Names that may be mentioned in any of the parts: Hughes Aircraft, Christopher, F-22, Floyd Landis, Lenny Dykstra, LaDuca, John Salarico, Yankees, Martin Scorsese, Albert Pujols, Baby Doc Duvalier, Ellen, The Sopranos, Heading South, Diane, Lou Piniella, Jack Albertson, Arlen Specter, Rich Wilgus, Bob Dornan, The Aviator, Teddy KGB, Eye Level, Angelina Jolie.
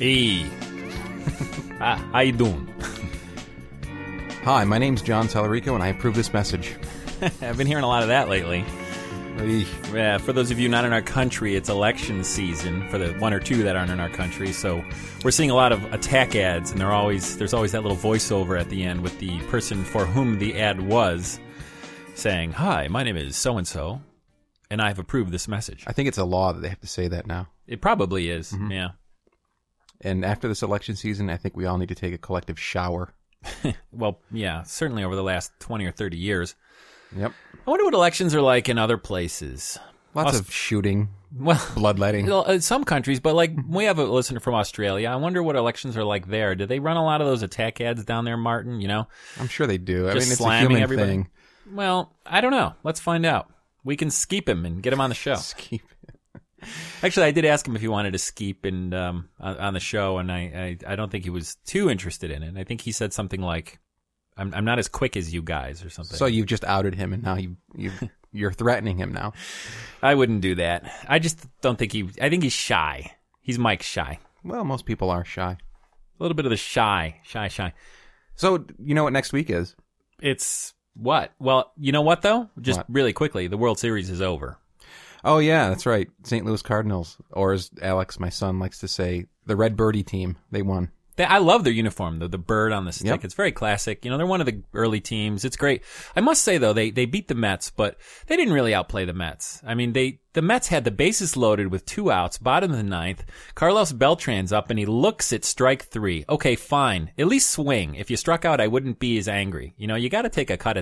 Hey, how you doing? Hi, my name's John Salarico, and I approve this message. I've been hearing a lot of that lately. Yeah, for those of you not in our country, it's election season for the one or two that aren't in our country, so we're seeing a lot of attack ads, and there's always that little voiceover at the end with the person for whom the ad was saying, "Hi, my name is so-and-so, and I've approved this message." I think it's a law that they have to say that now. It probably is, yeah. And after this election season, I think we all need to take a collective shower. Well, yeah, certainly over the last 20 or 30 years. Yep. I wonder what elections are like in other places. Lots of shooting, bloodletting. In some countries, but like we have a listener from Australia. I wonder what elections are like there. Do they run a lot of those attack ads down there, Martin? You know, I'm sure they do. It's a human everybody. Thing. Well, I don't know. Let's find out. We can skeep him and get him on the show. Skeep. Actually, I did ask him if he wanted to skeep and on the show, and I don't think he was too interested in it. And I think he said something like, I'm not as quick as you guys or something. So you've just outed him, and now you're threatening him now. I wouldn't do that. I just don't think I think he's shy. He's Mike shy. Well, most people are shy. A little bit of the shy. So you know what next week is? It's what? Well, you know what, though? Just really quickly, the World Series is over. Oh, yeah, that's right. St. Louis Cardinals, or as Alex, my son, likes to say, the Red Birdie team. They won. I love their uniform, the bird on the stick. Yep. It's very classic. You know, they're one of the early teams. It's great. I must say, though, they beat the Mets, but they didn't really outplay the Mets. I mean, the Mets had the bases loaded with 2 outs, bottom of the 9th. Carlos Beltran's up, and he looks at strike 3. Okay, fine. At least swing. If you struck out, I wouldn't be as angry. You know, you got to take a hack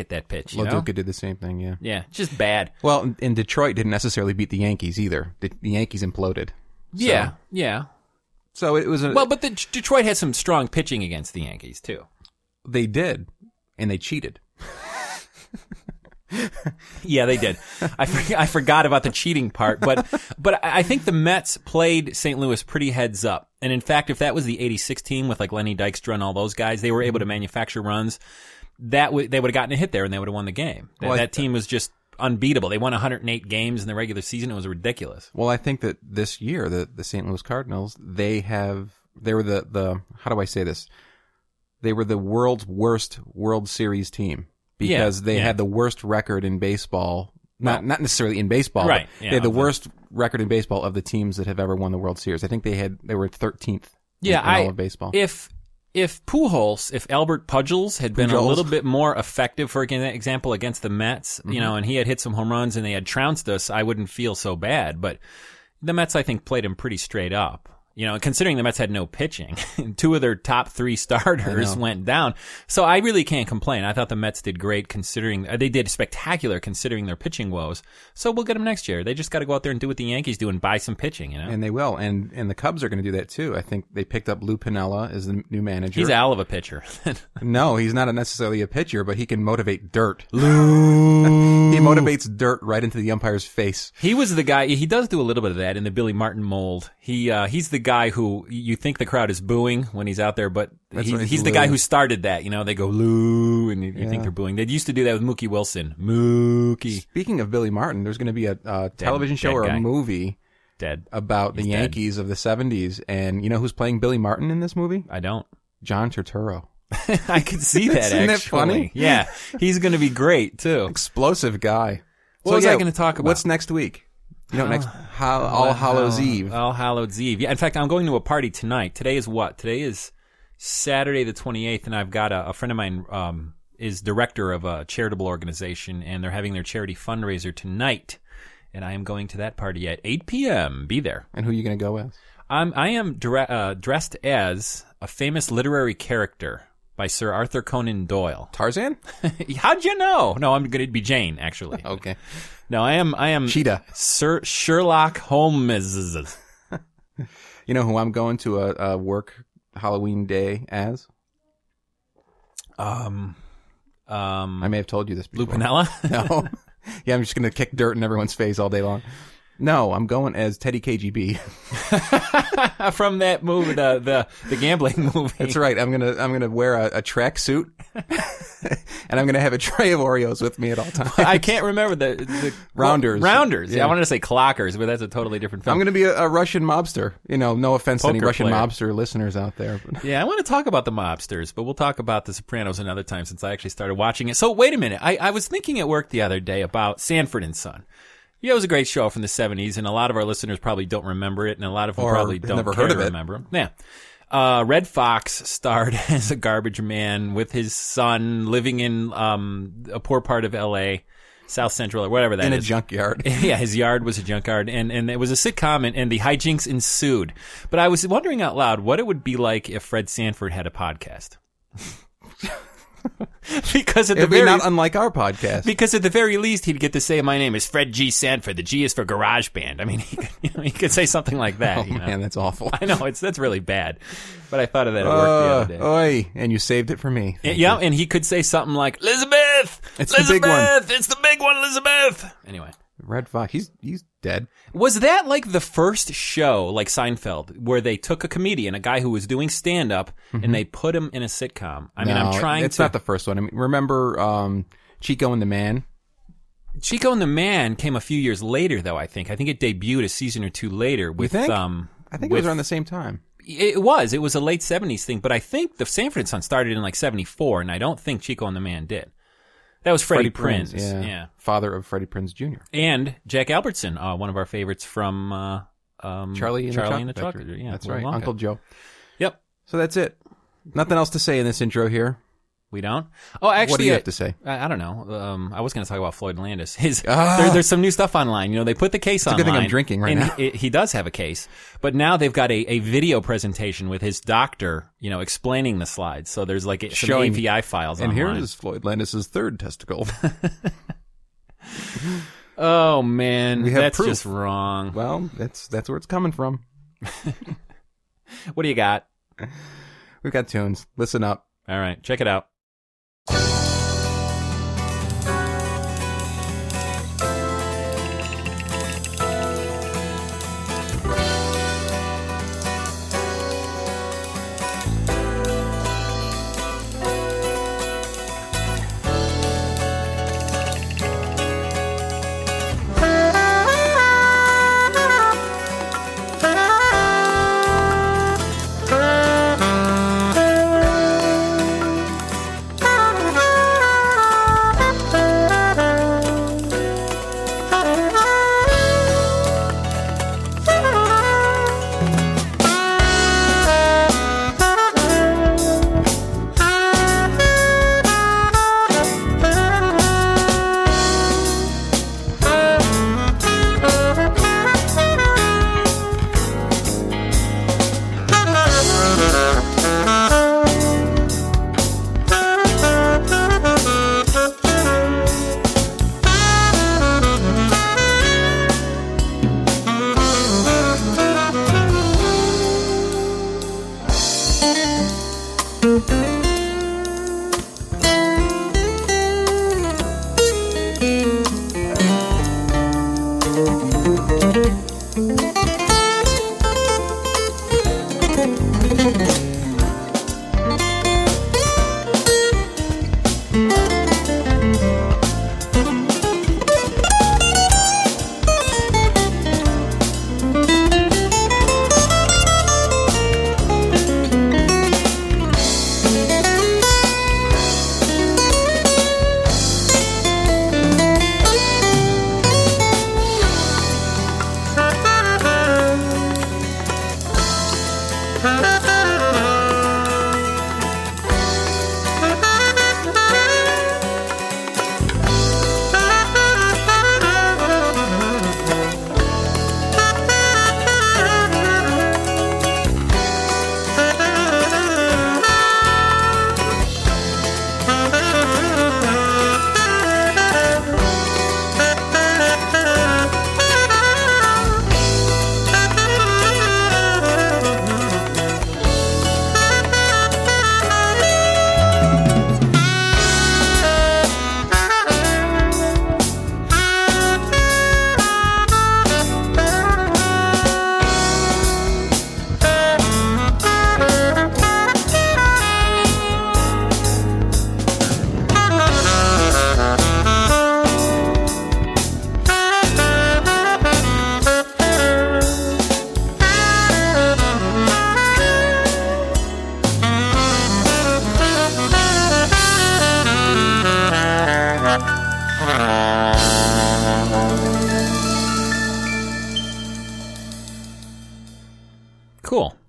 at that pitch. LaDuca did the same thing, yeah. Yeah, just bad. Well, and Detroit didn't necessarily beat the Yankees either. The Yankees imploded. So. Yeah. So it was but the Detroit had some strong pitching against the Yankees too. They did, and they cheated. Yeah, they did. I forgot about the cheating part, but I think the Mets played St. Louis pretty heads up. And in fact, if that was the '86 team with like Lenny Dykstra and all those guys, they were able to manufacture runs. They would have gotten a hit there, and they would have won the game. That team was just unbeatable. They won 108 games in the regular season. It was ridiculous. Well, I think that this year, the St. Louis Cardinals, they were the world's worst World Series team because they had the worst record in baseball. Not necessarily in baseball, right. But they had the worst record in baseball of the teams that have ever won the World Series. I think they were 13th in all of baseball. If Albert Pujols had been a little bit more effective, for example, against the Mets, you know, and he had hit some home runs and they had trounced us, I wouldn't feel so bad. But the Mets, I think, played him pretty straight up. You know, considering the Mets had no pitching, 2 of their top 3 starters went down. So I really can't complain. I thought the Mets did great considering their pitching woes. So we'll get them next year. They just got to go out there and do what the Yankees do and buy some pitching, you know. And they will. And the Cubs are going to do that too. I think they picked up Lou Piniella as the new manager. He's a hell of a pitcher. No, he's not necessarily a pitcher, but he can motivate dirt. Lou. He motivates dirt right into the umpire's face. He was the guy. He does do a little bit of that in the Billy Martin mold. He's the guy who you think the crowd is booing when he's out there, but he's the guy who started that. You know, they go, Lou, and you think they're booing. They used to do that with Mookie Wilson. Mookie. Speaking of Billy Martin, there's going to be a television show or a movie about the Yankees of the 70s, and you know who's playing Billy Martin in this movie? I don't. John Turturro. I could see that, actually. Isn't that funny? Yeah. He's going to be great, too. Explosive guy. What was I going to talk about? What's next week? You know, All Hallows' Eve. All Hallows' Eve. Yeah, in fact, I'm going to a party tonight. Today is what? Today is Saturday the 28th, and I've got a friend of mine is director of a charitable organization, and they're having their charity fundraiser tonight, and I am going to that party at 8 p.m. Be there. And who are you going to go with? I am dressed as a famous literary character by Sir Arthur Conan Doyle. Tarzan? How'd you know? No, I'm going to be Jane, actually. Okay. No, I am Cheetah. Sir Sherlock Holmes. You know who I'm going to a work Halloween day as? I may have told you this before. Lou Piniella? No. Yeah, I'm just going to kick dirt in everyone's face all day long. No, I'm going as Teddy KGB from that movie, the gambling movie. That's right. I'm gonna wear a track suit, and I'm gonna have a tray of Oreos with me at all times. I can't remember the Rounders. Yeah, I wanted to say Clockers, but that's a totally different film. I'm gonna be a Russian mobster. You know, no offense to any Russian mobster listeners out there. Yeah, I want to talk about the mobsters, but we'll talk about The Sopranos another time since I actually started watching it. So wait a minute, I was thinking at work the other day about Sanford and Son. Yeah, it was a great show from the 70s, and a lot of our listeners probably don't remember it, and a lot of them probably don't care to remember it. Yeah. Redd Foxx starred as a garbage man with his son living in a poor part of L.A., South Central, or whatever that is. In a junkyard. Yeah, his yard was a junkyard, and it was a sitcom, and the hijinks ensued. But I was wondering out loud what it would be like if Fred Sanford had a podcast. Because it'd be not unlike our podcast. Because at the very least, he'd get to say, "My name is Fred G. Sanford. The G is for Garage Band." I mean, he could say something like that. Oh, you know? Man, that's awful. I know that's really bad. But I thought of that at work the other day. Oy, and you saved it for me. Yeah, and he could say something like, "Elizabeth, it's the big one, Elizabeth." Anyway, Redd Foxx, he's dead. Was that like the first show, like Seinfeld, where they took a comedian, a guy who was doing stand-up, mm-hmm. and they put him in a sitcom? I mean, no, I'm trying it's to... It's not the first one. I mean, remember Chico and the Man? Chico and the Man came a few years later, though, I think. I think it debuted a season or two later. With, you think? I think it was around the same time. It was. It was a late 70s thing, but I think the Sanford and Son started in like 74, and I don't think Chico and the Man did. That was Freddie Prinze. Yeah. Father of Freddie Prinze Jr. And Jack Albertson, one of our favorites from Charlie and the Chocolate Factory. Yeah, that's right. Wonka. Uncle Joe. Yep. So that's it. Nothing else to say in this intro here. We don't? Oh, actually. What do you have to say? I don't know. I was going to talk about Floyd Landis. There's some new stuff online. You know, they put the case online. It's a good thing I'm drinking right now. He does have a case. But now they've got a video presentation with his doctor, you know, explaining the slides. So there's like some API files online. And here is Floyd Landis's third testicle. Oh, man. That's proof. Just wrong. Well, that's where it's coming from. What do you got? We've got tunes. Listen up. All right. Check it out.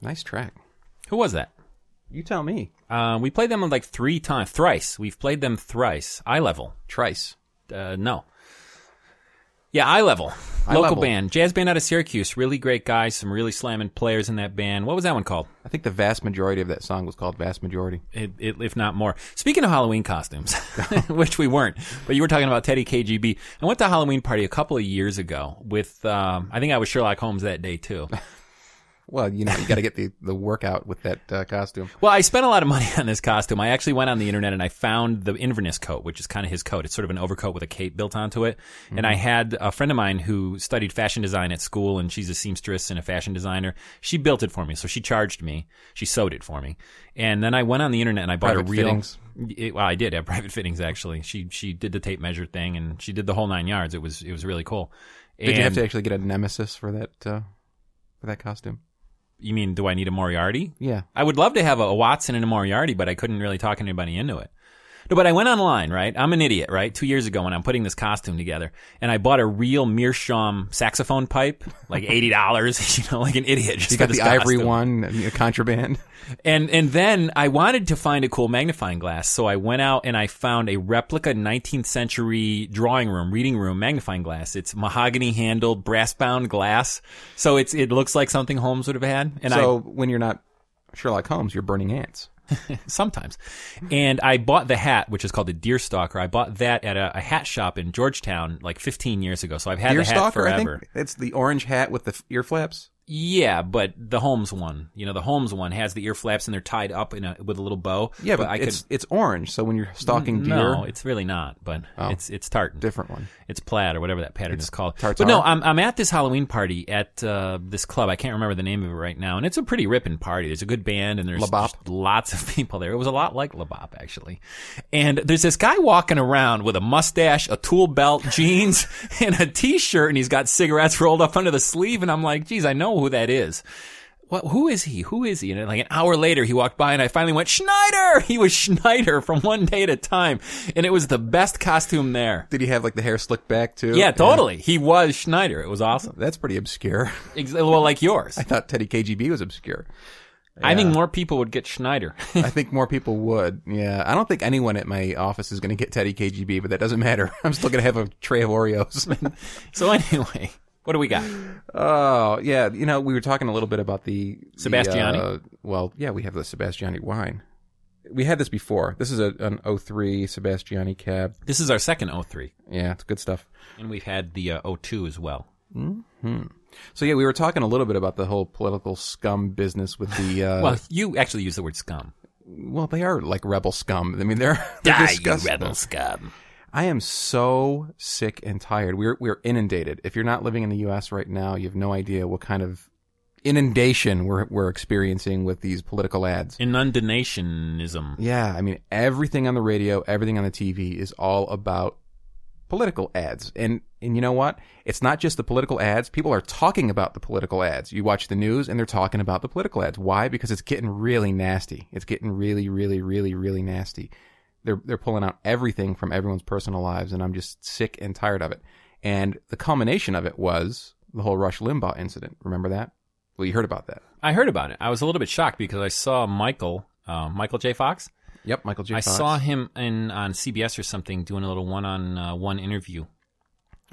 Nice track. Who was that? You tell me. We played them like thrice. We've played them thrice. Eye Level. Trice. No. Yeah, Eye Level. Local band. Jazz band out of Syracuse. Really great guys. Some really slamming players in that band. What was that one called? I think the vast majority of that song was called Vast Majority. It if not more. Speaking of Halloween costumes, which we weren't, but you were talking about Teddy KGB. I went to a Halloween party a couple of years ago with, I think I was Sherlock Holmes that day too. Well, you know, you got to get the workout with that costume. Well, I spent a lot of money on this costume. I actually went on the internet and I found the Inverness coat, which is kind of his coat. It's sort of an overcoat with a cape built onto it. Mm-hmm. And I had a friend of mine who studied fashion design at school, and she's a seamstress and a fashion designer. She built it for me, so she charged me. She sewed it for me. And then I went on the internet and I bought a real... Fittings. Well, I did have private fittings, actually. She did the tape measure thing, and she did the whole nine yards. It was really cool. Did you have to actually get a nemesis for that costume? You mean, do I need a Moriarty? Yeah. I would love to have a Watson and a Moriarty, but I couldn't really talk anybody into it. No, but I went online, right? I'm an idiot, right? 2 years ago when I'm putting this costume together, and I bought a real meerschaum saxophone pipe, like $80, you know, like an idiot. Just you got the ivory one, a contraband. And then I wanted to find a cool magnifying glass, so I went out and I found a replica 19th century drawing room, reading room magnifying glass. It's mahogany handled, brass bound glass, so it looks like something Holmes would have had. And so when you're not Sherlock Holmes, you're burning ants. Sometimes. And I bought the hat, which is called the Deerstalker. I bought that at a hat shop in Georgetown like 15 years ago. So I've had the hat forever. I think it's the orange hat with the ear flaps? Yeah, but the Holmes one. You know, the Holmes one has the ear flaps and they're tied up with a little bow. Yeah, but it's orange. So when you're stalking deer... No, it's really not, but it's tartan. Different one. It's plaid or whatever that pattern is called. Tartan. But no, I'm at this Halloween party at this club. I can't remember the name of it right now. And it's a pretty ripping party. There's a good band and there's lots of people there. It was a lot like LaBop, actually. And there's this guy walking around with a mustache, a tool belt, jeans, and a T-shirt. And he's got cigarettes rolled up under the sleeve. And I'm like, geez, I know who that is. What? Who is he? Who is he? And like an hour later, he walked by and I finally went, Schneider! He was Schneider from One Day at a Time. And it was the best costume there. Did he have like the hair slicked back too? Yeah, totally. He was Schneider. It was awesome. That's pretty obscure. Well, like yours. I thought Teddy KGB was obscure. Yeah. I think more people would get Schneider. I think more people would, yeah. I don't think anyone at my office is going to get Teddy KGB, but that doesn't matter. I'm still going to have a tray of Oreos. So anyway... What do we got? Oh, yeah. You know, we were talking a little bit about the... Sebastiani? Well, yeah, we have the Sebastiani wine. We had this before. This is an 03 Sebastiani cab. This is our second 03. Yeah, it's good stuff. And we've had the 02 as well. Mm-hmm. So, yeah, we were talking a little bit about the whole political scum business with the... Well, you actually use the word scum. Well, they are like rebel scum. I mean, they're Die, disgusting. You rebel scum. I am so sick and tired. We're inundated. If you're not living in the U.S. right now, you have no idea what kind of inundation we're experiencing with these political ads. Inundationism. Yeah, I mean, everything on the radio, everything on the TV is all about political ads. And you know what? It's not just the political ads. People are talking about the political ads. You watch the news and they're talking about the political ads. Why? Because it's getting really nasty. It's getting really, really, really, really nasty. They're pulling out everything from everyone's personal lives, and I'm just sick and tired of it. And the culmination of it was the whole Rush Limbaugh incident. Remember that? Well, you heard about that. I heard about it. I was a little bit shocked because I saw Michael J. Fox. Yep, Michael J. Fox. I saw him on CBS or something doing a little one-on-one interview.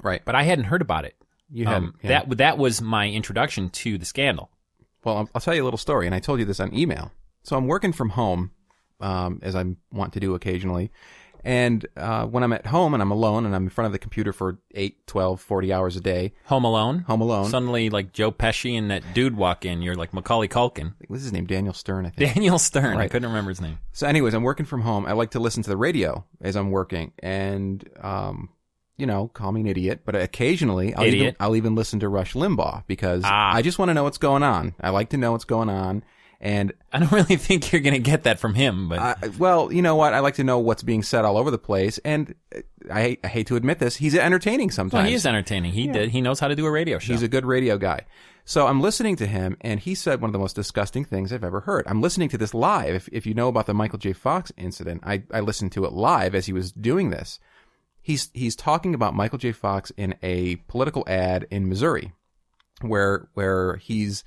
Right. But I hadn't heard about it. You hadn't. Yeah. That was my introduction to the scandal. Well, I'll tell you a little story, and I told you this on email. So I'm working from home. As I want to do occasionally. And when I'm at home and I'm alone and I'm in front of the computer for 8, 12, 40 hours a day. Home alone? Home alone. Suddenly, like, Joe Pesci and that dude walk in. You're like Macaulay Culkin. What's his name? Daniel Stern, I think. Daniel Stern. Right. I couldn't remember his name. So anyways, I'm working from home. I like to listen to the radio as I'm working. And, you know, call me an idiot. But occasionally, I'll even listen to Rush Limbaugh because I just want to know what's going on. I like to know what's going on. And I don't really think you're going to get that from him, but well, you know what? I like to know what's being said all over the place, and I hate to admit this, he's entertaining sometimes. Well, he is entertaining. He knows how to do a radio show. He's a good radio guy. So I'm listening to him, and he said one of the most disgusting things I've ever heard. I'm listening to this live. If you know about the Michael J. Fox incident, I listened to it live as he was doing this. He's talking about Michael J. Fox in a political ad in Missouri, where he's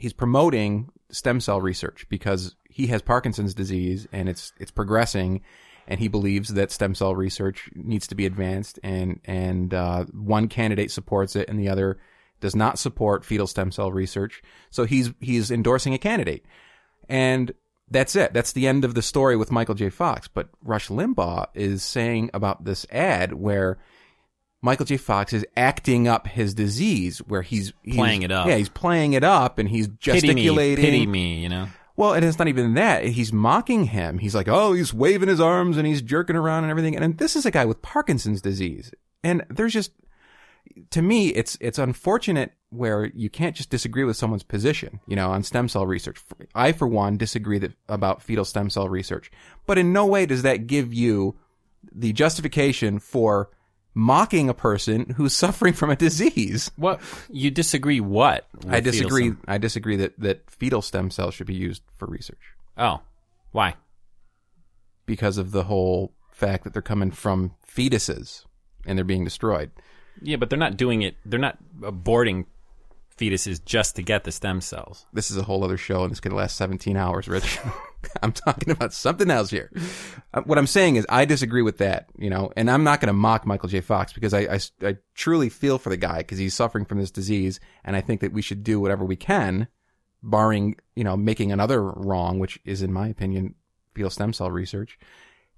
he's promoting stem cell research because he has Parkinson's disease and it's progressing, and he believes that stem cell research needs to be advanced, and one candidate supports it and the other does not support fetal stem cell research. So he's endorsing a candidate, and that's it. That's the end of the story with Michael J. Fox. But Rush Limbaugh is saying about this ad where Michael J. Fox is acting up his disease, where he's playing it up. Yeah, he's playing it up, and he's gesticulating. Pity me, you know. Well, and it's not even that. He's mocking him. He's like, oh, he's waving his arms and he's jerking around and everything. And this is a guy with Parkinson's disease. And there's just, to me, it's unfortunate where you can't just disagree with someone's position, you know, on stem cell research. I, for one, disagree about fetal stem cell research. But in no way does that give you the justification for mocking a person who's suffering from a disease. What? You disagree what? I disagree that fetal stem cells should be used for research. Oh. Why? Because of the whole fact that they're coming from fetuses and they're being destroyed. Yeah, but they're not doing it. They're not aborting fetuses just to get the stem cells. This is a whole other show, and it's going to last 17 hours, Rich. I'm talking about something else here. What I'm saying is I disagree with that, you know, and I'm not going to mock Michael J. Fox because I truly feel for the guy because he's suffering from this disease, and I think that we should do whatever we can, barring, you know, making another wrong, which is, in my opinion, fetal stem cell research,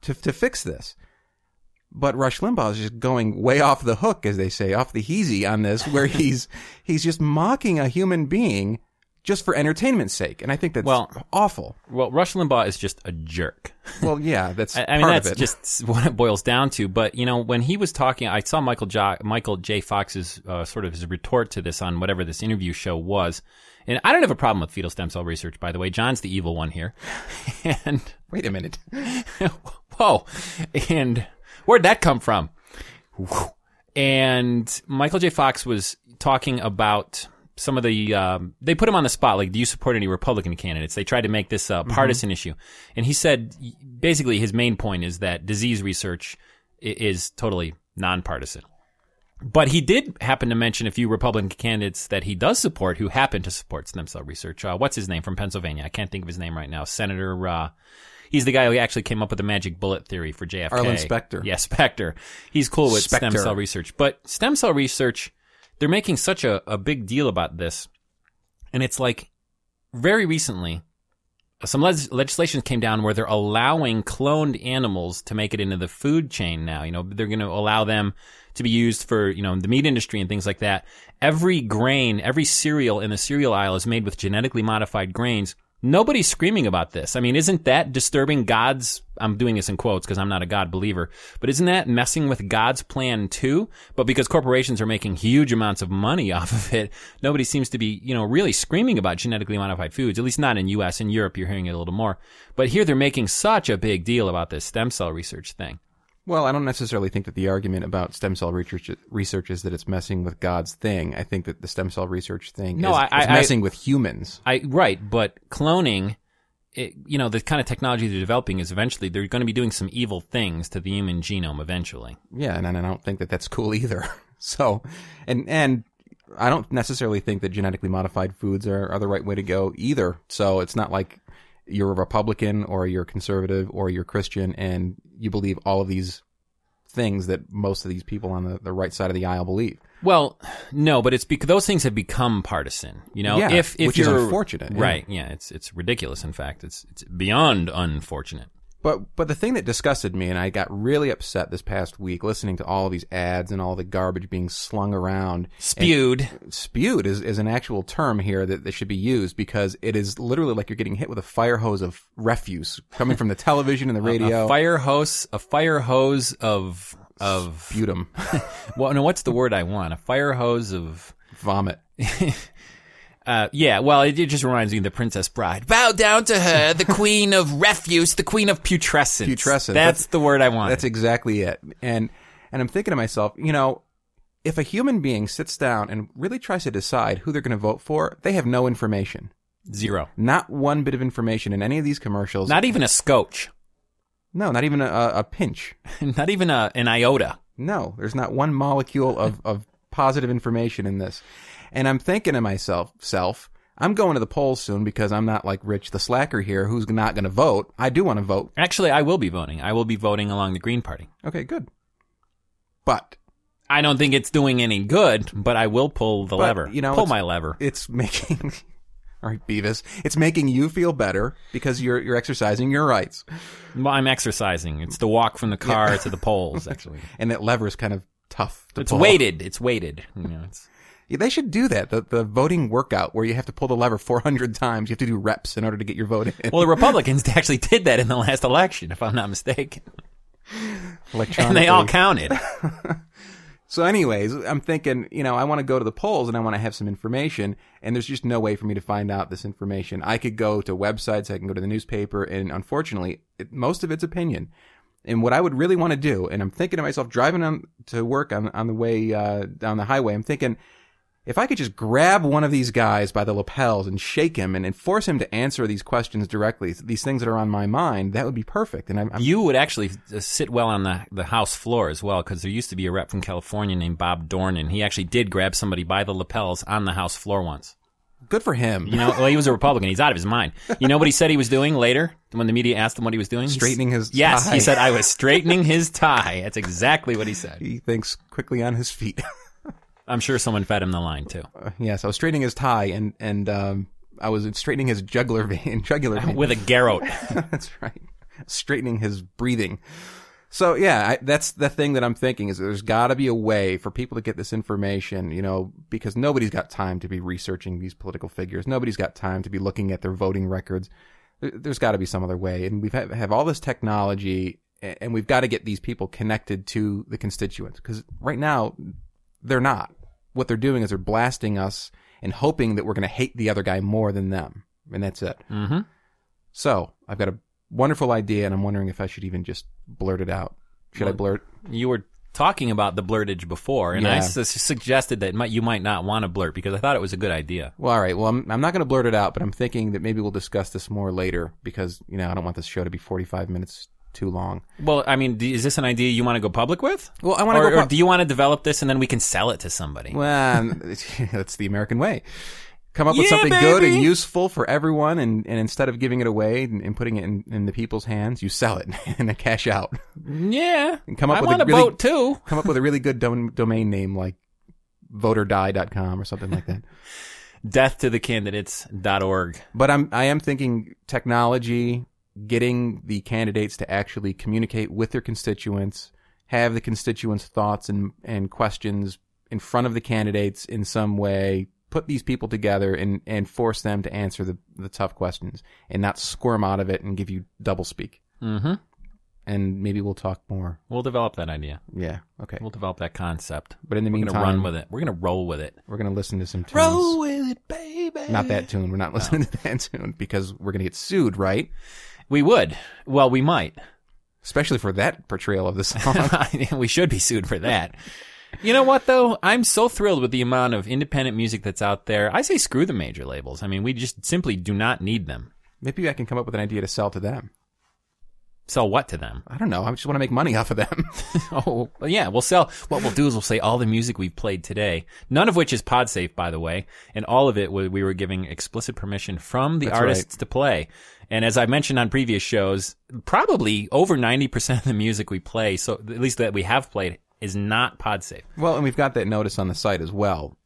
to fix this. But Rush Limbaugh is just going way off the hook, as they say, off the heezy on this, where he's just mocking a human being just for entertainment's sake. And I think that's awful. Well, Rush Limbaugh is just a jerk. Well, yeah, that's part of it. That's just what it boils down to. But, you know, when he was talking, I saw Michael J. Fox's sort of his retort to this on whatever this interview show was. And I don't have a problem with fetal stem cell research, by the way. John's the evil one here. And wait a minute. Whoa. And where'd that come from? And Michael J. Fox was talking about some of the, they put him on the spot, like, do you support any Republican candidates? They tried to make this a partisan issue. And he said, basically, his main point is that disease research is totally nonpartisan. But he did happen to mention a few Republican candidates that he does support who happen to support stem cell research. What's his name from Pennsylvania? I can't think of his name right now. Senator, he's the guy who actually came up with the magic bullet theory for JFK. Arlen Specter. Yeah, Specter. He's cool with stem cell research. But stem cell research, they're making such a big deal about this. And it's like very recently, some legislation came down where they're allowing cloned animals to make it into the food chain now. You know, they're going to allow them to be used for, you know, the meat industry and things like that. Every grain, every cereal in the cereal aisle is made with genetically modified grains. Nobody's screaming about this. I mean, isn't that disturbing God's, I'm doing this in quotes because I'm not a God believer, but isn't that messing with God's plan too? But because corporations are making huge amounts of money off of it, nobody seems to be, you know, really screaming about genetically modified foods, at least not in US. In Europe, you're hearing it a little more. But here they're making such a big deal about this stem cell research thing. Well, I don't necessarily think that the argument about stem cell research is that it's messing with God's thing. I think that the stem cell research thing is messing with humans. Right, but cloning, you know, the kind of technology they're developing is eventually they're going to be doing some evil things to the human genome eventually. Yeah, and I don't think that that's cool either. So, and I don't necessarily think that genetically modified foods are the right way to go either. So it's not like you're a Republican or you're conservative or you're Christian and you believe all of these things that most of these people on the right side of the aisle believe. Well, no, but it's because those things have become partisan, you know, yeah, if which is unfortunate. Right. Yeah. It's ridiculous. In fact, it's beyond unfortunate. But the thing that disgusted me, and I got really upset this past week listening to all of these ads and all the garbage being slung around. Spewed. Spewed is an actual term here that should be used because it is literally like you're getting hit with a fire hose of refuse coming from the television and the radio. A fire hose of sputum. Well, no, what's the word I want? A fire hose of vomit. Yeah, well, it just reminds me of the Princess Bride. Bow down to her, the queen of refuse, the queen of putrescence. Putrescence. That's the word I want. That's exactly it. And I'm thinking to myself, you know, if a human being sits down and really tries to decide who they're going to vote for, they have no information. Zero. Not one bit of information in any of these commercials. Not even a scotch. No, not even a pinch. Not even an iota. No, there's not one molecule of positive information in this. And I'm thinking to myself, I'm going to the polls soon because I'm not like Rich the slacker here who's not going to vote. I do want to vote. Actually, I will be voting. I will be voting along the Green Party. Okay, good. But I don't think it's doing any good, but I will pull the lever. You know, pull my lever. It's making... All right, Beavis. It's making you feel better because you're exercising your rights. Well, I'm exercising. It's the walk from the car to the polls, actually. And that lever is kind of tough to pull. It's weighted. You know, it's... Yeah, they should do that, the voting workout where you have to pull the lever 400 times. You have to do reps in order to get your vote in. Well, the Republicans actually did that in the last election, if I'm not mistaken. And they all counted. So anyways, I'm thinking, you know, I want to go to the polls and I want to have some information, and there's just no way for me to find out this information. I could go to websites, I can go to the newspaper, and unfortunately, most of it's opinion. And what I would really want to do, and I'm thinking to myself, driving to work on the way down the highway, I'm thinking, if I could just grab one of these guys by the lapels and shake him and force him to answer these questions directly, these things that are on my mind, that would be perfect. And you would actually sit well on the House floor as well, because there used to be a rep from California named Bob Dornan. He actually did grab somebody by the lapels on the House floor once. Good for him. You know, well, he was a Republican. He's out of his mind. You know what he said he was doing later when the media asked him what he was doing? Straightening his tie. Yes, he said, I was straightening his tie. That's exactly what he said. He thinks quickly on his feet. I'm sure someone fed him the line, too. Yes, I was straightening his tie, and I was straightening his jugular vein. With a garrote. That's right. Straightening his breathing. So, yeah, that's the thing that I'm thinking is there's got to be a way for people to get this information, you know, because nobody's got time to be researching these political figures. Nobody's got time to be looking at their voting records. There's got to be some other way. And we have all this technology, and we've got to get these people connected to the constituents, because right now... They're not. What they're doing is they're blasting us and hoping that we're going to hate the other guy more than them. And that's it. Mm-hmm. So I've got a wonderful idea, and I'm wondering if I should even just blurt it out. I blurt? You were talking about the blurtage before, and I suggested that you might not want to blurt because I thought it was a good idea. Well, all right. Well, I'm not going to blurt it out, but I'm thinking that maybe we'll discuss this more later because, you know, I don't want this show to be 45 minutes too long. Well, I mean, is this an idea you want to go public with? Well, I want to go public. Or do you want to develop this and then we can sell it to somebody? Well, that's the American way. Come up with something good and useful for everyone, and instead of giving it away and putting it in the people's hands, you sell it and then cash out. Yeah. And come up with a really good domain name like voterdie.com or something like that. Deathtothecandidates.org. But I am thinking technology, getting the candidates to actually communicate with their constituents, have the constituents' thoughts and questions in front of the candidates in some way, put these people together and force them to answer the tough questions and not squirm out of it and give you double speak. Mm-hmm. And maybe we'll talk more. We'll develop that idea. Yeah. Okay. We'll develop that concept. But in the meantime... We're going to run with it. We're going to roll with it. We're going to listen to some tunes. Roll with it, baby. Not that tune. We're not listening to that tune because we're going to get sued, right? We would. Well, we might. Especially for that portrayal of the song. We should be sued for that. You know what, though? I'm so thrilled with the amount of independent music that's out there. I say screw the major labels. I mean, we just simply do not need them. Maybe I can come up with an idea to sell to them. Sell what to them? I don't know. I just want to make money off of them. Oh, yeah. We'll sell. What we'll do is we'll say all the music we've played today, none of which is PodSafe, by the way, and all of it we were giving explicit permission from the artists to play. And as I mentioned on previous shows, probably over 90% of the music we play, so at least that we have played, is not PodSafe. Well, and we've got that notice on the site as well.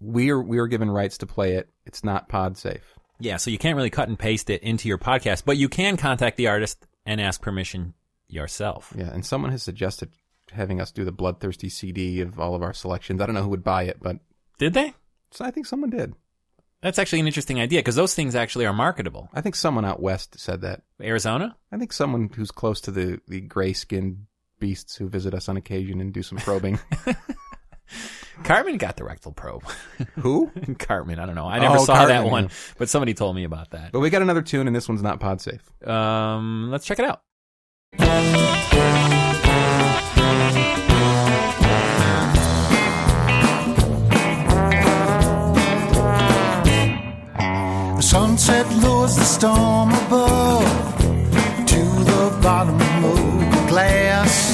We are given rights to play it. It's not PodSafe. Yeah, so you can't really cut and paste it into your podcast, but you can contact the artist and ask permission yourself. Yeah, and someone has suggested having us do the bloodthirsty CD of all of our selections. I don't know who would buy it, but... Did they? So I think someone did. That's actually an interesting idea, because those things actually are marketable. I think someone out west said that. Arizona? I think someone who's close to the gray-skinned beasts who visit us on occasion and do some probing. Cartman got the rectal probe. Who? Cartman. I don't know. I never saw Cartman. That one, but somebody told me about that. But we got another tune, and this one's not PodSafe. Let's check it out. The sunset lures the storm above to the bottom of the glass.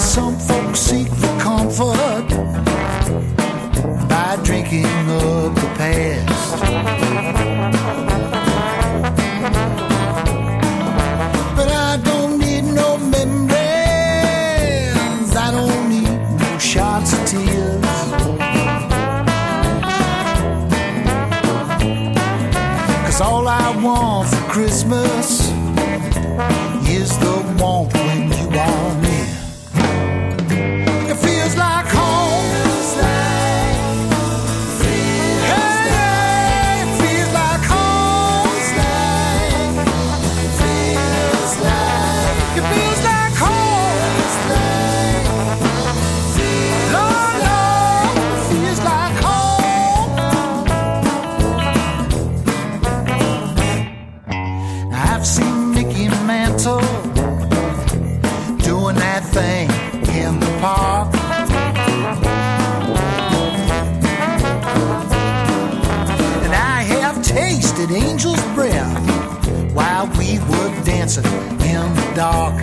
Some folks seek for comfort I want for Christmas is the warmth when you are near. It feels like home. Hey, it feels like home. It feels like home. Lord, Lord, it feels like home. I've seen Mickey Mantle doing that thing in the park. Tasted angel's breath while we were dancing in the dark.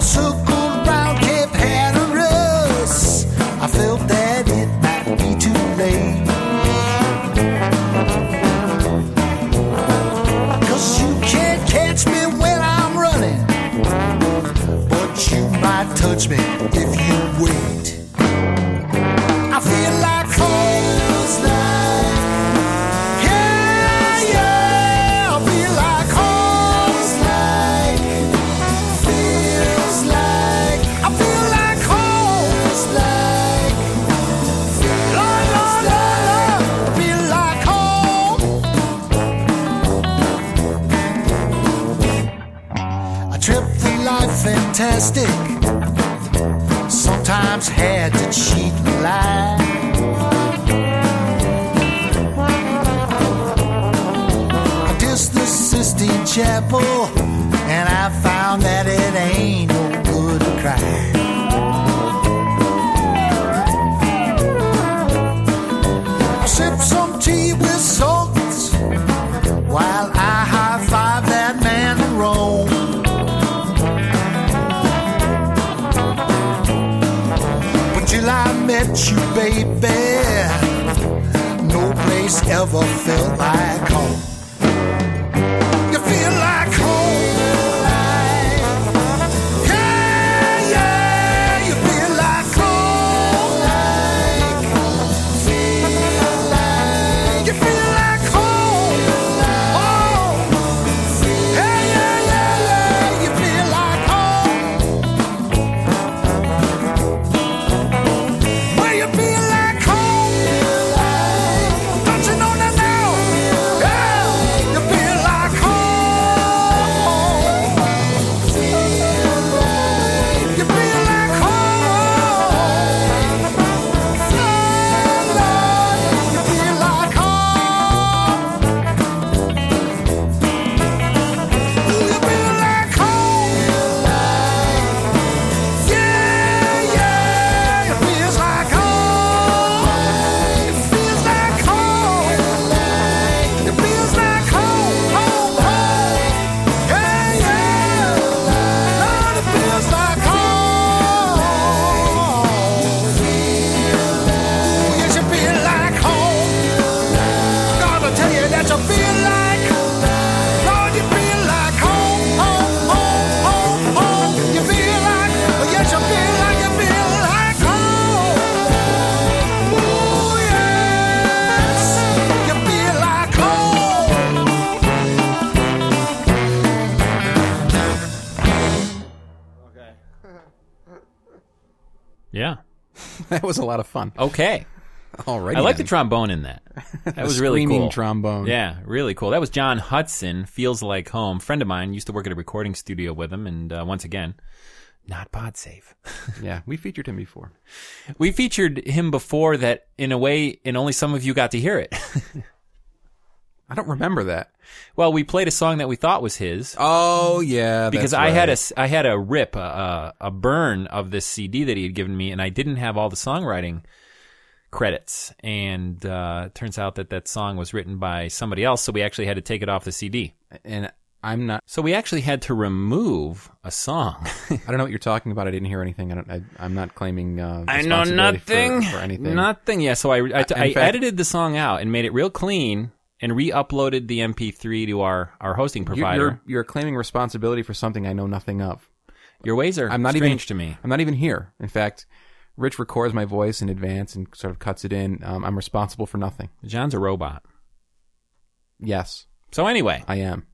Circled round Cape Hatteras, I felt that it might be too late, 'cause you can't catch me when I'm running, but you might touch me if you wait. I feel like home's life. Yeah, yeah, I feel like home's life. Feels like, I feel like home's life. Lord, Lord, Lord, I feel like home. I tripped through life fantastic. Sometimes had to cheat and lie. I dissed the Sistine Chapel, and I found that it ain't no good to cry. I sipped some tea with salt while I high-fived that man in Rome. Till I met you, baby, no place ever felt like home. You feel like home. That was a lot of fun. Okay. All right. I like the trombone in that. That was really cool. Trombone. Yeah, really cool. That was John Hudson, Feels Like Home. Friend of mine, used to work at a recording studio with him, and once again, not pod safe. Yeah, we featured him before. We featured him before that in a way, and only some of you got to hear it. I don't remember that. Well, we played a song that we thought was his. Oh yeah, because that's I had a rip, a burn of this CD that he had given me, and I didn't have all the songwriting credits. And it turns out that song was written by somebody else, so we actually had to take it off the CD. And I'm not. So we actually had to remove a song. I don't know what you're talking about. I didn't hear anything. I'm not claiming responsibility for anything. Nothing. Yeah. So I edited the song out and made it real clean. And re-uploaded the MP3 to our hosting provider. You're claiming responsibility for something I know nothing of. Your ways are strange to me. I'm not even here. In fact, Rich records my voice in advance and sort of cuts it in. I'm responsible for nothing. John's a robot. Yes. So anyway. I am.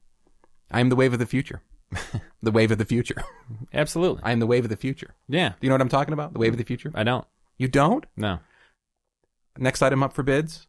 I am the wave of the future. The wave of the future. Absolutely. I am the wave of the future. Yeah. Do you know what I'm talking about? The wave of the future? I don't. You don't? No. Next item up for bids.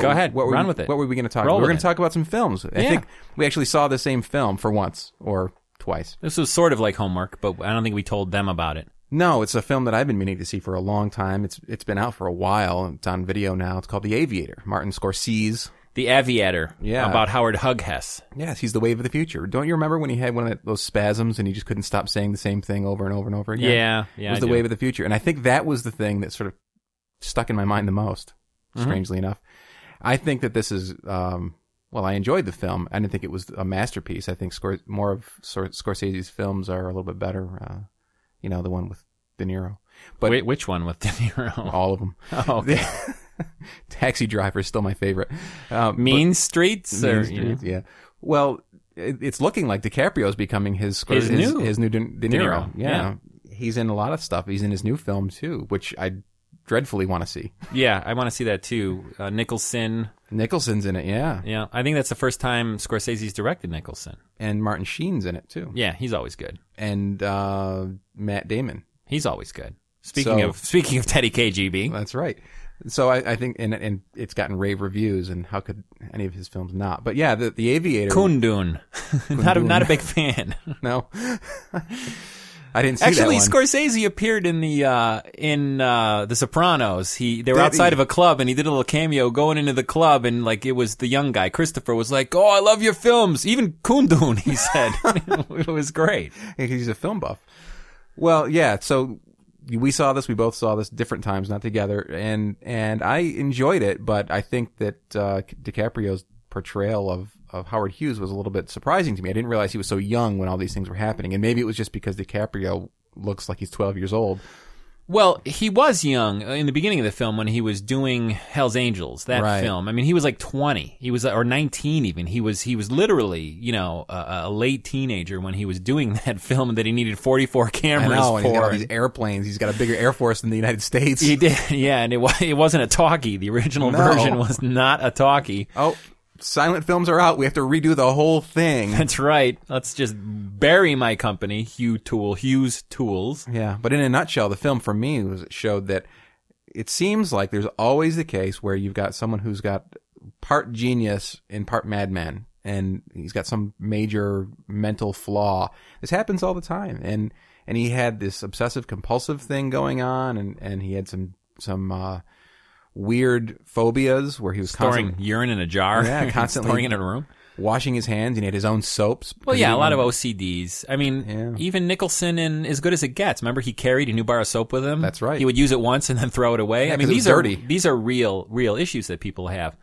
Go ahead. Run with it. What were we going to talk about? We're going to talk about some films. I think we actually saw the same film for once or twice. This was sort of like homework, but I don't think we told them about it. No, it's a film that I've been meaning to see for a long time. It's been out for a while. It's on video now. It's called The Aviator. Martin Scorsese. The Aviator. Yeah. About Howard Hughes. Yes, he's the wave of the future. Don't you remember when he had one of those spasms and he just couldn't stop saying the same thing over and over and over again? Yeah. It was the wave of the future. And I think that was the thing that sort of stuck in my mind the most, strangely enough. I think that this is, I enjoyed the film. I didn't think it was a masterpiece. I think more of Scorsese's films are a little bit better. The one with De Niro. But wait, which one with De Niro? All of them. Oh, okay. Taxi Driver is still my favorite. Mean Streets? Yeah. Well, it's looking like DiCaprio is becoming his new De Niro. Yeah. He's in a lot of stuff. He's in his new film, too, which I dreadfully want to see. Yeah, I want to see that, too. Nicholson's in it, yeah. Yeah, I think that's the first time Scorsese's directed Nicholson. And Martin Sheen's in it, too. Yeah, he's always good. And Matt Damon. He's always good. Speaking of Teddy KGB. That's right. So I think, and it's gotten rave reviews, and how could any of his films not? But yeah, the Aviator. Kundun. Not a big fan. No. I didn't see that one. Scorsese appeared in The Sopranos. They were outside of a club, and he did a little cameo going into the club, and like it was the young guy. Christopher was like, "Oh, I love your films, even Kundun," he said. It was great. He's a film buff. Well, yeah, so we saw this. We both saw this different times, not together, and I enjoyed it, but I think that DiCaprio's portrayal of Howard Hughes was a little bit surprising to me. I didn't realize he was so young when all these things were happening, and maybe it was just because DiCaprio looks like he's 12 years old. Well, he was young in the beginning of the film when he was doing Hell's Angels, that film. I mean, he was like 20. He was, or 19 even. He was literally, a late teenager when he was doing that film that he needed 44 cameras for. He's got all these airplanes. He's got a bigger Air Force than the United States. He did, yeah, and it wasn't a talkie. The original version was not a talkie. Oh. Silent films are out. We have to redo the whole thing. That's right. Let's just bury my company, Hughes Tools. Yeah, but in a nutshell, the film for me showed that it seems like there's always the case where you've got someone who's got part genius and part madman, and he's got some major mental flaw. This happens all the time, and he had this obsessive compulsive thing going on, and he had some weird phobias where he was storing urine in a jar. Yeah, constantly storing it in a room. Washing his hands, and he had his own soaps. Well, yeah, a lot of OCDs. I mean, even Nicholson in As Good as It Gets. Remember, he carried a new bar of soap with him. That's right. He would use it once and then throw it away. Yeah, I mean, these are real issues that people have.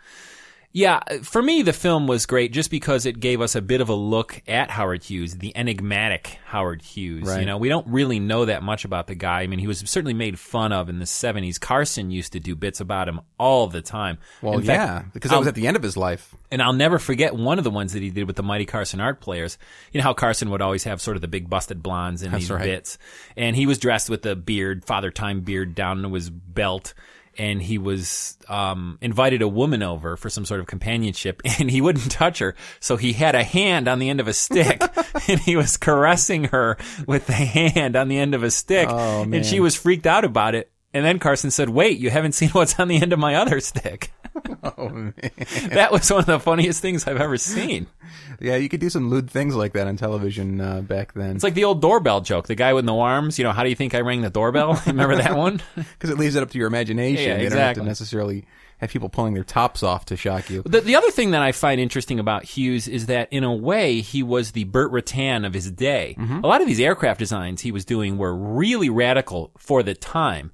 Yeah, for me, the film was great just because it gave us a bit of a look at Howard Hughes, the enigmatic Howard Hughes. Right. We don't really know that much about the guy. I mean, he was certainly made fun of in the 70s. Carson used to do bits about him all the time. Well, because that was at the end of his life. And I'll never forget one of the ones that he did with the Mighty Carson Art Players. You know how Carson would always have sort of the big busted blondes in these bits. And he was dressed with a beard, Father Time beard down to his belt. And he was invited a woman over for some sort of companionship, and he wouldn't touch her. So he had a hand on the end of a stick, and he was caressing her with the hand on the end of a stick. Oh, and she was freaked out about it. And then Carson said, "Wait, you haven't seen what's on the end of my other stick." Oh, man. That was one of the funniest things I've ever seen. Yeah, you could do some lewd things like that on television back then. It's like the old doorbell joke. The guy with no arms, how do you think I rang the doorbell? Remember that one? Because it leaves it up to your imagination. Yeah, exactly. They don't have to necessarily have people pulling their tops off to shock you. The other thing that I find interesting about Hughes is that, in a way, he was the Burt Rutan of his day. Mm-hmm. A lot of these aircraft designs he was doing were really radical for the time.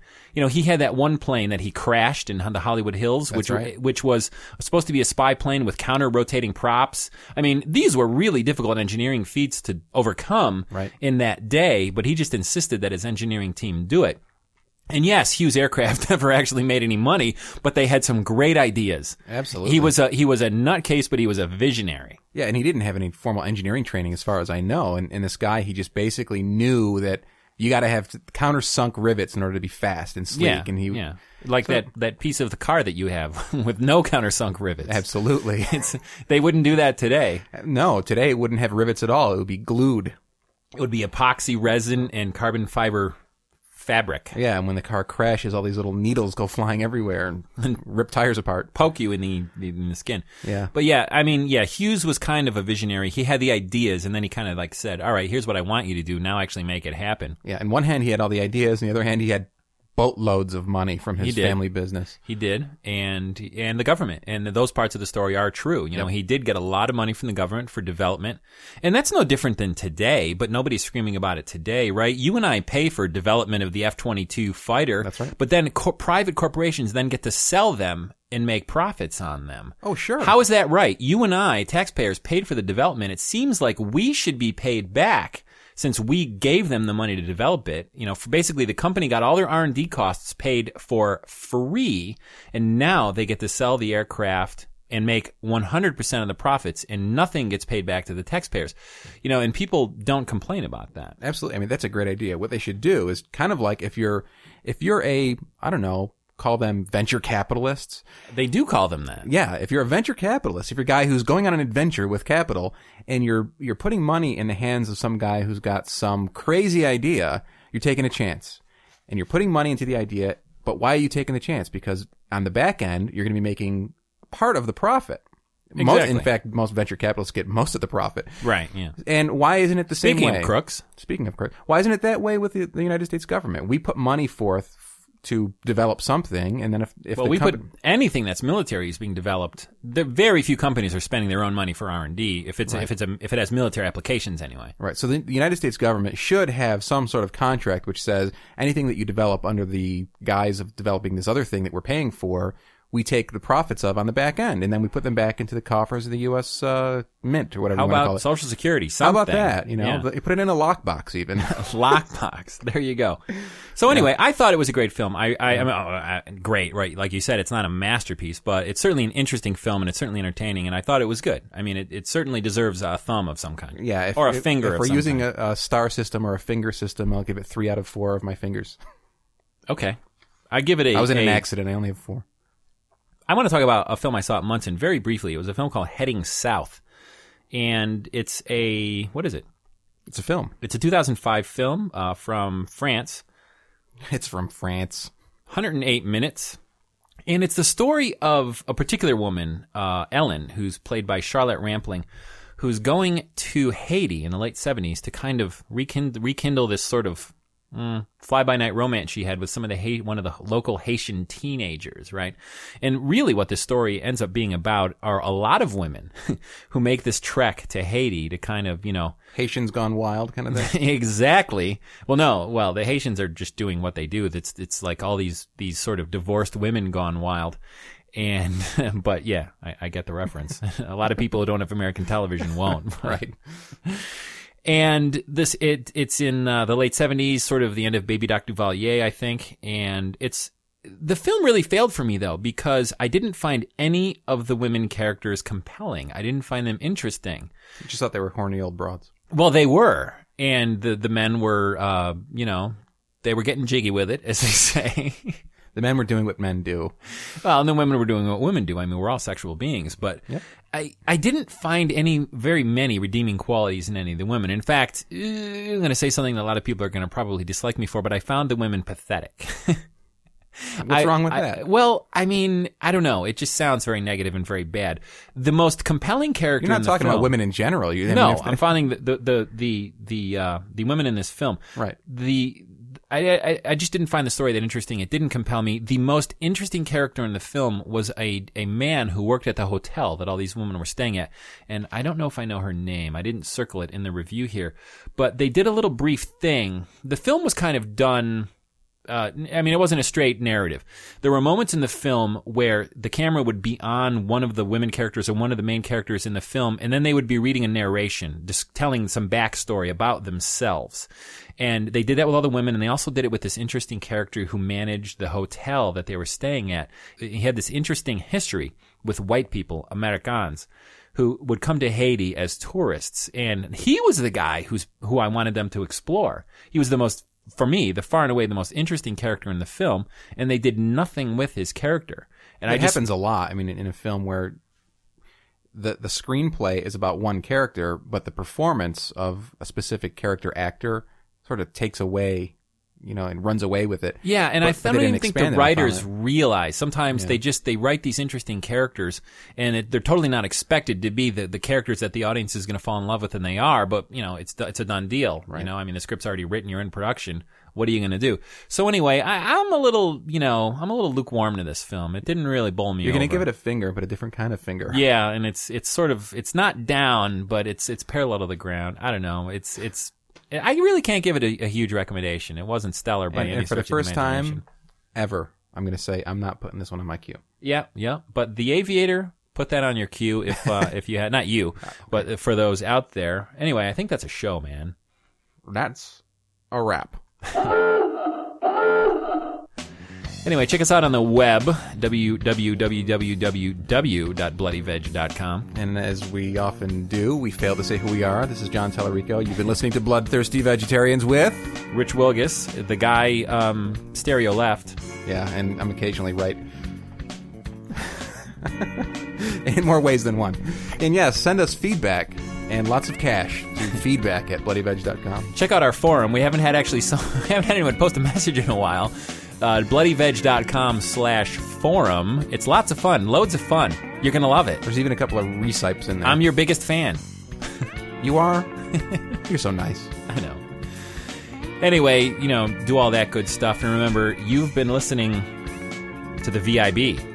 He had that one plane that he crashed in the Hollywood Hills, which was supposed to be a spy plane with counter-rotating props. I mean, these were really difficult engineering feats to overcome in that day, but he just insisted that his engineering team do it. And yes, Hughes Aircraft never actually made any money, but they had some great ideas. Absolutely. He was a nutcase, but he was a visionary. Yeah, and he didn't have any formal engineering training as far as I know. And this guy, he just basically knew that You got to have countersunk rivets in order to be fast and sleek. Yeah, and he, yeah. Like so, that piece of the car that you have with no countersunk rivets. Absolutely. They wouldn't do that today. No, today it wouldn't have rivets at all. It would be glued. It would be epoxy resin and carbon fiber fabric. Yeah, and when the car crashes, all these little needles go flying everywhere and rip tires apart. Poke you in the skin. Yeah. But yeah, I mean, yeah, Hughes was kind of a visionary. He had the ideas, and then he kind of like said, all right, here's what I want you to do. Now actually make it happen. Yeah, on one hand, he had all the ideas. On the other hand, he had boatloads of money from his family business. He did, and the government. And those parts of the story are true. You know, he did get a lot of money from the government for development. And that's no different than today, but nobody's screaming about it today, right? You and I pay for development of the F-22 fighter, that's right. But then private corporations then get to sell them and make profits on them. Oh, sure. How is that right? You and I, taxpayers, paid for the development. It seems like we should be paid back, since we gave them the money to develop it. You know, for basically the company got all their R&D costs paid for free, and now they get to sell the aircraft and make 100% of the profits, and nothing gets paid back to the taxpayers. You know, and people don't complain about that. Absolutely. I mean, that's a great idea. What they should do is kind of like if you're a, I don't know, call them venture capitalists. They do call them that. Yeah. If you're a venture capitalist, if you're a guy who's going on an adventure with capital and you're putting money in the hands of some guy who's got some crazy idea, you're taking a chance. And you're putting money into the idea, but why are you taking the chance? Because on the back end, you're going to be making part of the profit. Exactly. In fact, most venture capitalists get most of the profit. Right, yeah. And why isn't it the same way? Speaking of crooks. Why isn't it that way with the United States government? We put money forth to develop something, and then if anything that's military is being developed, very few companies are spending their own money for R&D if it has military applications anyway. Right. So the United States government should have some sort of contract which says anything that you develop under the guise of developing this other thing that we're paying for, we take the profits of on the back end, and then we put them back into the coffers of the U.S. Mint or whatever you want to call it. How about Social Security? Something. How about that? You know, yeah. Put it in a lockbox even. Lockbox. There you go. So anyway, yeah. I thought it was a great film. Great, right? Like you said, it's not a masterpiece, but it's certainly an interesting film, and it's certainly entertaining, and I thought it was good. I mean, it certainly deserves a thumb of some kind. Yeah. Or a finger. If we're using a star system or a finger system, I'll give it 3 out of 4 of my fingers. Okay. I give it I was in an accident. I only have 4. I want to talk about a film I saw at Munson very briefly. It was a film called Heading South. And it's what is it? It's a film. It's a 2005 film from France. 108 minutes. And it's the story of a particular woman, Ellen, who's played by Charlotte Rampling, who's going to Haiti in the late 70s to kind of rekindle this sort of fly-by-night romance she had with one of the local Haitian teenagers, right? And really what this story ends up being about are a lot of women who make this trek to Haiti to kind of, you know... Haitians gone wild kind of thing? Exactly. Well, the Haitians are just doing what they do. It's like all these sort of divorced women gone wild. But yeah, I get the reference. A lot of people who don't have American television won't. Right. And it's in the late 70s, sort of the end of Baby Doc Duvalier, I think. And the film really failed for me, though, because I didn't find any of the women characters compelling. I didn't find them interesting. You just thought they were horny old broads. Well, they were. And the men were, you know, they were getting jiggy with it, as they say. The men were doing what men do. Well, and the women were doing what women do. I mean, we're all sexual beings, but yep. I didn't find very many redeeming qualities in any of the women. In fact, I'm going to say something that a lot of people are going to probably dislike me for, but I found the women pathetic. What's wrong with that? Well, I mean, I don't know. It just sounds very negative and very bad. The most compelling character. You're not talking about women in general. I'm finding the women in this film. Right. I just didn't find the story that interesting. It didn't compel me. The most interesting character in the film was a man who worked at the hotel that all these women were staying at. And I don't know if I know her name. I didn't circle it in the review here. But they did a little brief thing. The film was kind of done... it wasn't a straight narrative. There were moments in the film where the camera would be on one of the women characters or one of the main characters in the film, and then they would be reading a narration, just telling some backstory about themselves. And they did that with all the women, and they also did it with this interesting character who managed the hotel that they were staying at. He had this interesting history with white people, Americans, who would come to Haiti as tourists. And he was the guy who I wanted them to explore. He was the most for me, the far and away the most interesting character in the film, and they did nothing with his character. And it happens a lot. I mean, in a film where the screenplay is about one character, but the performance of a specific character actor sort of takes away, you know, and runs away with it. Yeah, and I don't even think the writers realize. Sometimes they write these interesting characters, and they're totally not expected to be the characters that the audience is going to fall in love with, and they are, but, you know, it's a done deal. Right. You know, I mean, the script's already written, you're in production. What are you going to do? So anyway, I'm a little lukewarm to this film. It didn't really bowl me over. You're going to give it a finger, but a different kind of finger. Yeah, and it's sort of, it's not down, but it's parallel to the ground. I don't know. I really can't give it a huge recommendation. It wasn't stellar by any stretch of the imagination. And for the first time ever, I'm going to say I'm not putting this one on my queue. Yeah. But The Aviator, put that on your queue if you had, not you, but for those out there. Anyway, I think that's a show, man. That's a wrap. Anyway, check us out on the web, www.bloodyveg.com. And as we often do, we fail to say who we are. This is John Salarico. You've been listening to Bloodthirsty Vegetarians with Rich Wilgus, the guy stereo left. Yeah, and I'm occasionally right. In more ways than one. And yes, send us feedback. And lots of cash to feedback@bloodyveg.com. Check out our forum. We haven't had anyone post a message in a while. Bloodyveg.com/forum. It's lots of fun. Loads of fun. You're going to love it. There's even a couple of recipes in there. I'm your biggest fan. You are? You're so nice. I know. Anyway, you know, do all that good stuff. And remember, you've been listening to the VIB.